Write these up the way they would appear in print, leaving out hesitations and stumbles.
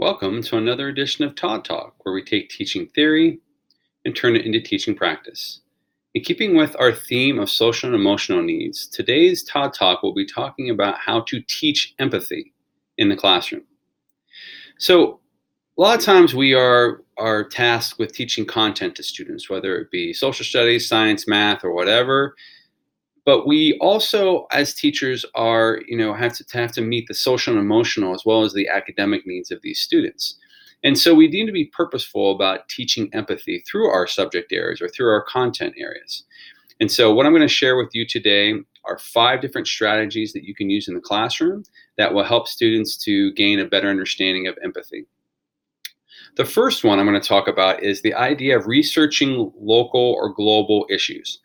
Welcome to another edition of Todd Talk, where we take teaching theory and turn it into teaching practice. In keeping with our theme of social and emotional needs, today's Todd Talk will be talking about how to teach empathy in the classroom. So a lot of times we are tasked with teaching content to students, whether it be social studies, science, math, or whatever. But we also, as teachers, are, have to meet the social and emotional as well as the academic needs of these students. And so we need to be purposeful about teaching empathy through our subject areas or through our content areas. And so what I'm going to share with you today are 5 different strategies that you can use in the classroom that will help students to gain a better understanding of empathy. The first one I'm going to talk about is the idea of researching local or global issues.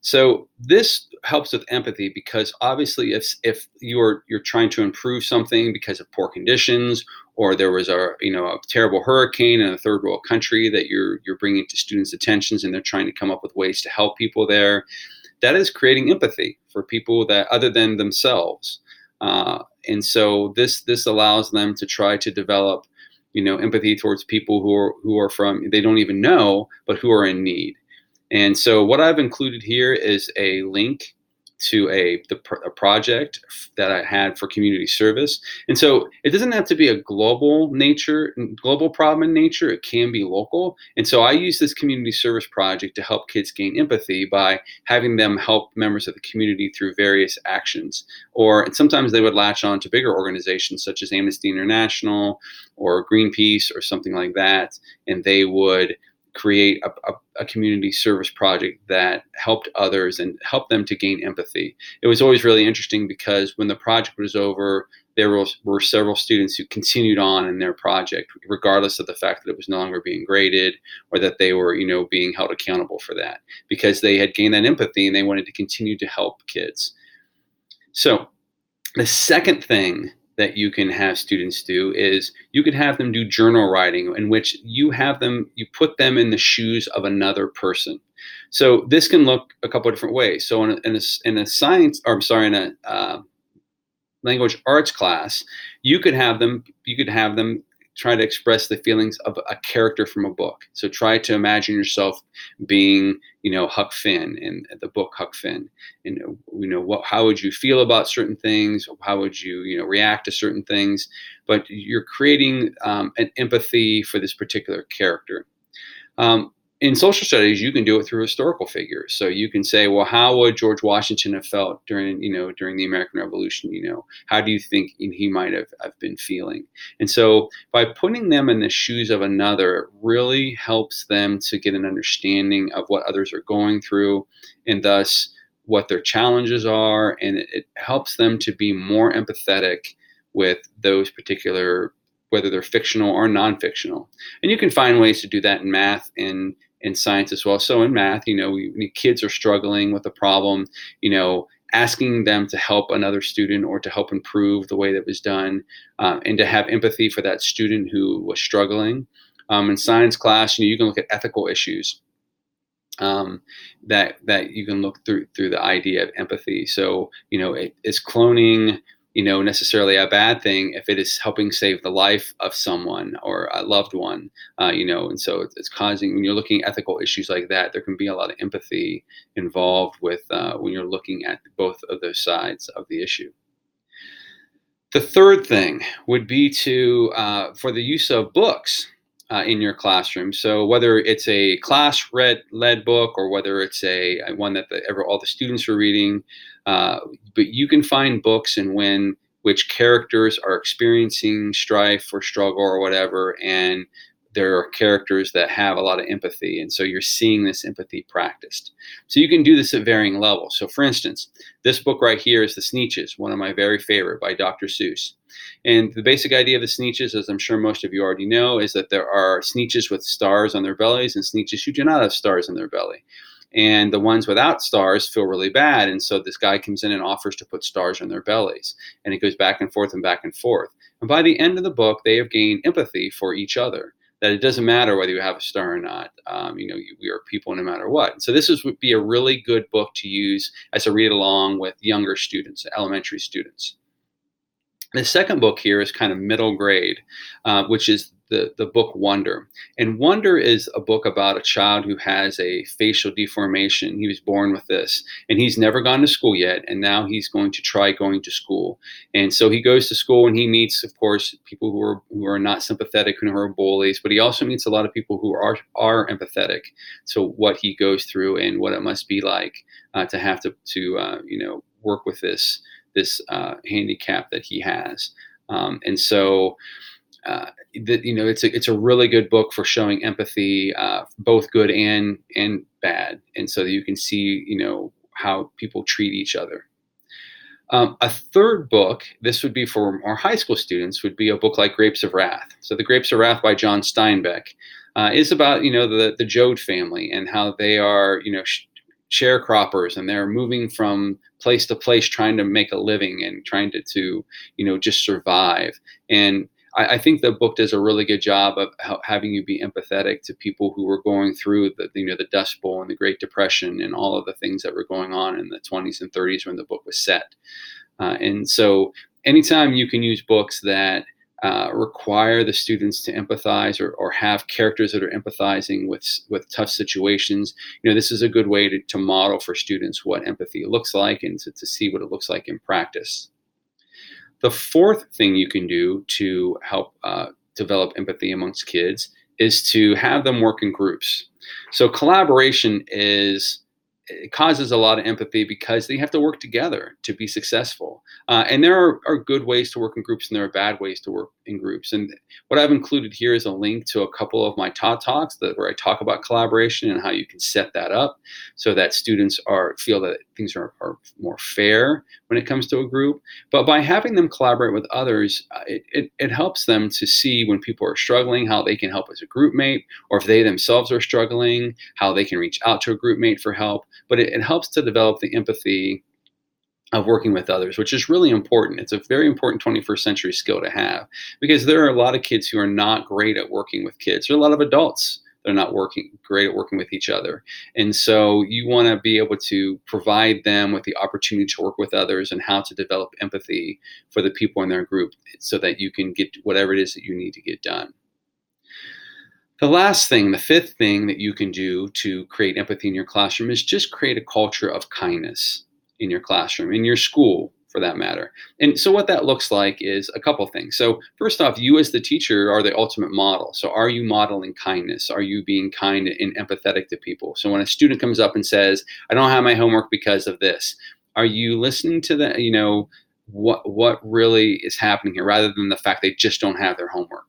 So this helps with empathy because obviously if you're trying to improve something because of poor conditions, or there was a terrible hurricane in a third world country that you're bringing to students' attentions and they're trying to come up with ways to help people there, that is creating empathy for people that other than themselves. And so this allows them to try to develop empathy towards people who are from, they don't even know, but who are in need. And so what I've included here is a link to a project that I had for community service. And so it doesn't have to be a global problem in nature. It can be local. And so I use this community service project to help kids gain empathy by having them help members of the community through various actions. Or sometimes they would latch on to bigger organizations such as Amnesty International or Greenpeace or something like that, and they would create a community service project that helped others and helped them to gain empathy. It was always really interesting because when the project was over, there were several students who continued on in their project, regardless of the fact that it was no longer being graded or that they were, being held accountable for that, because they had gained that empathy and they wanted to continue to help kids. So the second thing that you can have students do is you could have them do journal writing, in which you put them in the shoes of another person. So this can look a couple of different ways. So in a language arts class, you could have them try to express the feelings of a character from a book. So try to imagine yourself being, Huck Finn in the book Huck Finn. And how would you feel about certain things? How would you, react to certain things? But you're creating an empathy for this particular character. In social studies, you can do it through historical figures. So you can say, well, how would George Washington have felt during the American Revolution? How do you think he might have been feeling? And so by putting them in the shoes of another, it really helps them to get an understanding of what others are going through and thus what their challenges are. And it helps them to be more empathetic with those particular, whether they're fictional or non-fictional. And you can find ways to do that in math and in science as well. So in math, kids are struggling with a problem, asking them to help another student or to help improve the way that was done, and to have empathy for that student who was struggling. In science class, you can look at ethical issues that you can look through the idea of empathy. So, is cloning necessarily a bad thing if it is helping save the life of someone or a loved one, and so it's causing, when you're looking at ethical issues like that, there can be a lot of empathy involved with when you're looking at both of those sides of the issue. The third thing would be to, for the use of books in your classroom. So whether it's a class-led book or whether it's a one that all the students are reading, but you can find books in which characters are experiencing strife or struggle or whatever, and there are characters that have a lot of empathy, and so you're seeing this empathy practiced. So you can do this at varying levels. So for instance, this book right here is The Sneetches, one of my very favorite, by Dr. Seuss. And the basic idea of The Sneetches, as I'm sure most of you already know, is that there are Sneetches with stars on their bellies and Sneetches who do not have stars on their belly. And the ones without stars feel really bad, and so this guy comes in and offers to put stars on their bellies. And it goes back and forth and back and forth. And by the end of the book, they have gained empathy for each other. That it doesn't matter whether you have a star or not. We are people no matter what. So this would be a really good book to use as a read along with younger students, elementary students. The second book here is kind of middle grade, which is the book Wonder. And Wonder is a book about a child who has a facial deformation. He was born with this, and he's never gone to school yet, and now he's going to try going to school. And so he goes to school, and he meets, of course, people who are not sympathetic and who are bullies, but he also meets a lot of people who are empathetic to what he goes through and what it must be like to have to work with this handicap that he has. It's a really good book for showing empathy, both good and bad. And so that you can see, how people treat each other. A third book, this would be for our high school students, would be a book like Grapes of Wrath. So The Grapes of Wrath by John Steinbeck is about, the Joad family and how they are, sharecroppers, and they're moving from place to place trying to make a living and trying to just survive. And I think the book does a really good job of having you be empathetic to people who were going through the Dust Bowl and the Great Depression and all of the things that were going on in the 20s and 30s when the book was set. And so anytime you can use books that require the students to empathize or have characters that are empathizing with tough situations. This is a good way to model for students what empathy looks like and to see what it looks like in practice. The fourth thing you can do to help develop empathy amongst kids is to have them work in groups. So collaboration it causes a lot of empathy because they have to work together to be successful. And there are good ways to work in groups and there are bad ways to work in groups. And what I've included here is a link to a couple of my Todd Talks where I talk about collaboration and how you can set that up so that students feel that things are more fair when it comes to a group. But by having them collaborate with others, it helps them to see when people are struggling, how they can help as a group mate, or if they themselves are struggling, how they can reach out to a group mate for help. But it helps to develop the empathy of working with others, which is really important. It's a very important 21st century skill to have because there are a lot of kids who are not great at working with kids. There are a lot of adults that are not great at working with each other. And so you want to be able to provide them with the opportunity to work with others and how to develop empathy for the people in their group so that you can get whatever it is that you need to get done. The last thing, the fifth thing that you can do to create empathy in your classroom is just create a culture of kindness in your classroom, in your school for that matter. And so what that looks like is a couple things. So first off, you as the teacher are the ultimate model. So are you modeling kindness? Are you being kind and empathetic to people? So when a student comes up and says, I don't have my homework because of this, are you listening to that, what really is happening here rather than the fact they just don't have their homework?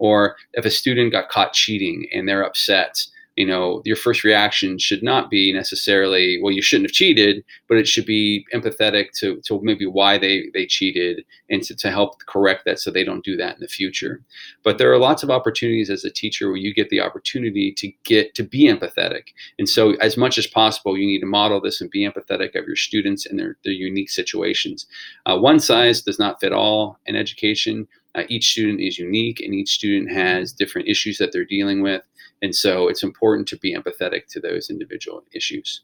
Or if a student got caught cheating and they're upset, your first reaction should not be necessarily, well, you shouldn't have cheated, but it should be empathetic to maybe why they cheated and to help correct that so they don't do that in the future. But there are lots of opportunities as a teacher where you get the opportunity to be empathetic. And so as much as possible, you need to model this and be empathetic of your students and their unique situations. One size does not fit all in education. Each student is unique and each student has different issues that they're dealing with. And so it's important to be empathetic to those individual issues.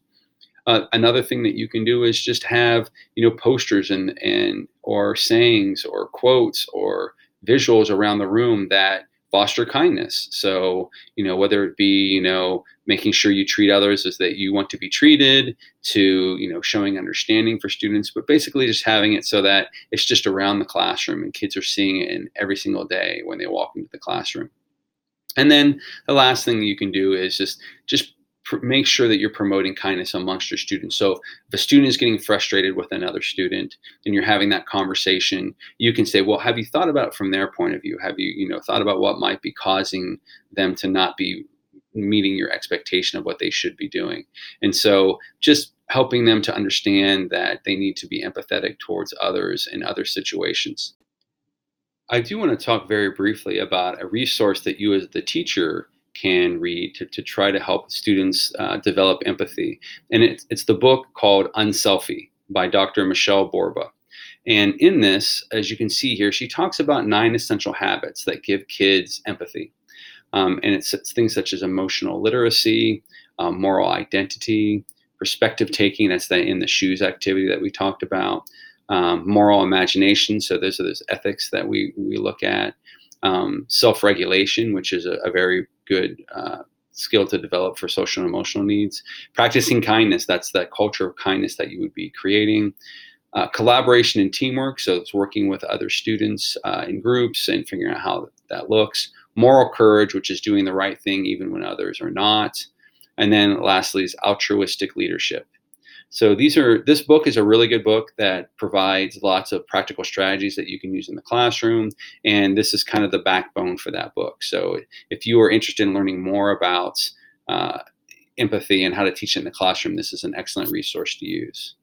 Another thing that you can do is just have, posters and or sayings or quotes or visuals around the room that foster kindness. So, whether it be, making sure you treat others as that you want to be treated to, showing understanding for students, but basically just having it so that it's just around the classroom and kids are seeing it in every single day when they walk into the classroom. And then the last thing you can do is just make sure that you're promoting kindness amongst your students. So if a student is getting frustrated with another student and you're having that conversation, you can say, well, have you thought about it from their point of view? Have you, thought about what might be causing them to not be meeting your expectation of what they should be doing? And so just helping them to understand that they need to be empathetic towards others in other situations. I do want to talk very briefly about a resource that you as the teacher can read to try to help students develop empathy. And it's the book called Unselfie by Dr. Michelle Borba. And in this, as you can see here, she talks about 9 essential habits that give kids empathy. And it's things such as emotional literacy, moral identity, perspective taking, that's the in the shoes activity that we talked about, moral imagination. So those are those ethics that we look at. Self-regulation, which is a very good skill to develop for social and emotional needs. Practicing kindness, that's that culture of kindness that you would be creating. Collaboration and teamwork, so it's working with other students in groups and figuring out how that looks. Moral courage, which is doing the right thing even when others are not. And then lastly is altruistic leadership. So this book is a really good book that provides lots of practical strategies that you can use in the classroom. And this is kind of the backbone for that book. So if you are interested in learning more about empathy and how to teach it in the classroom, this is an excellent resource to use.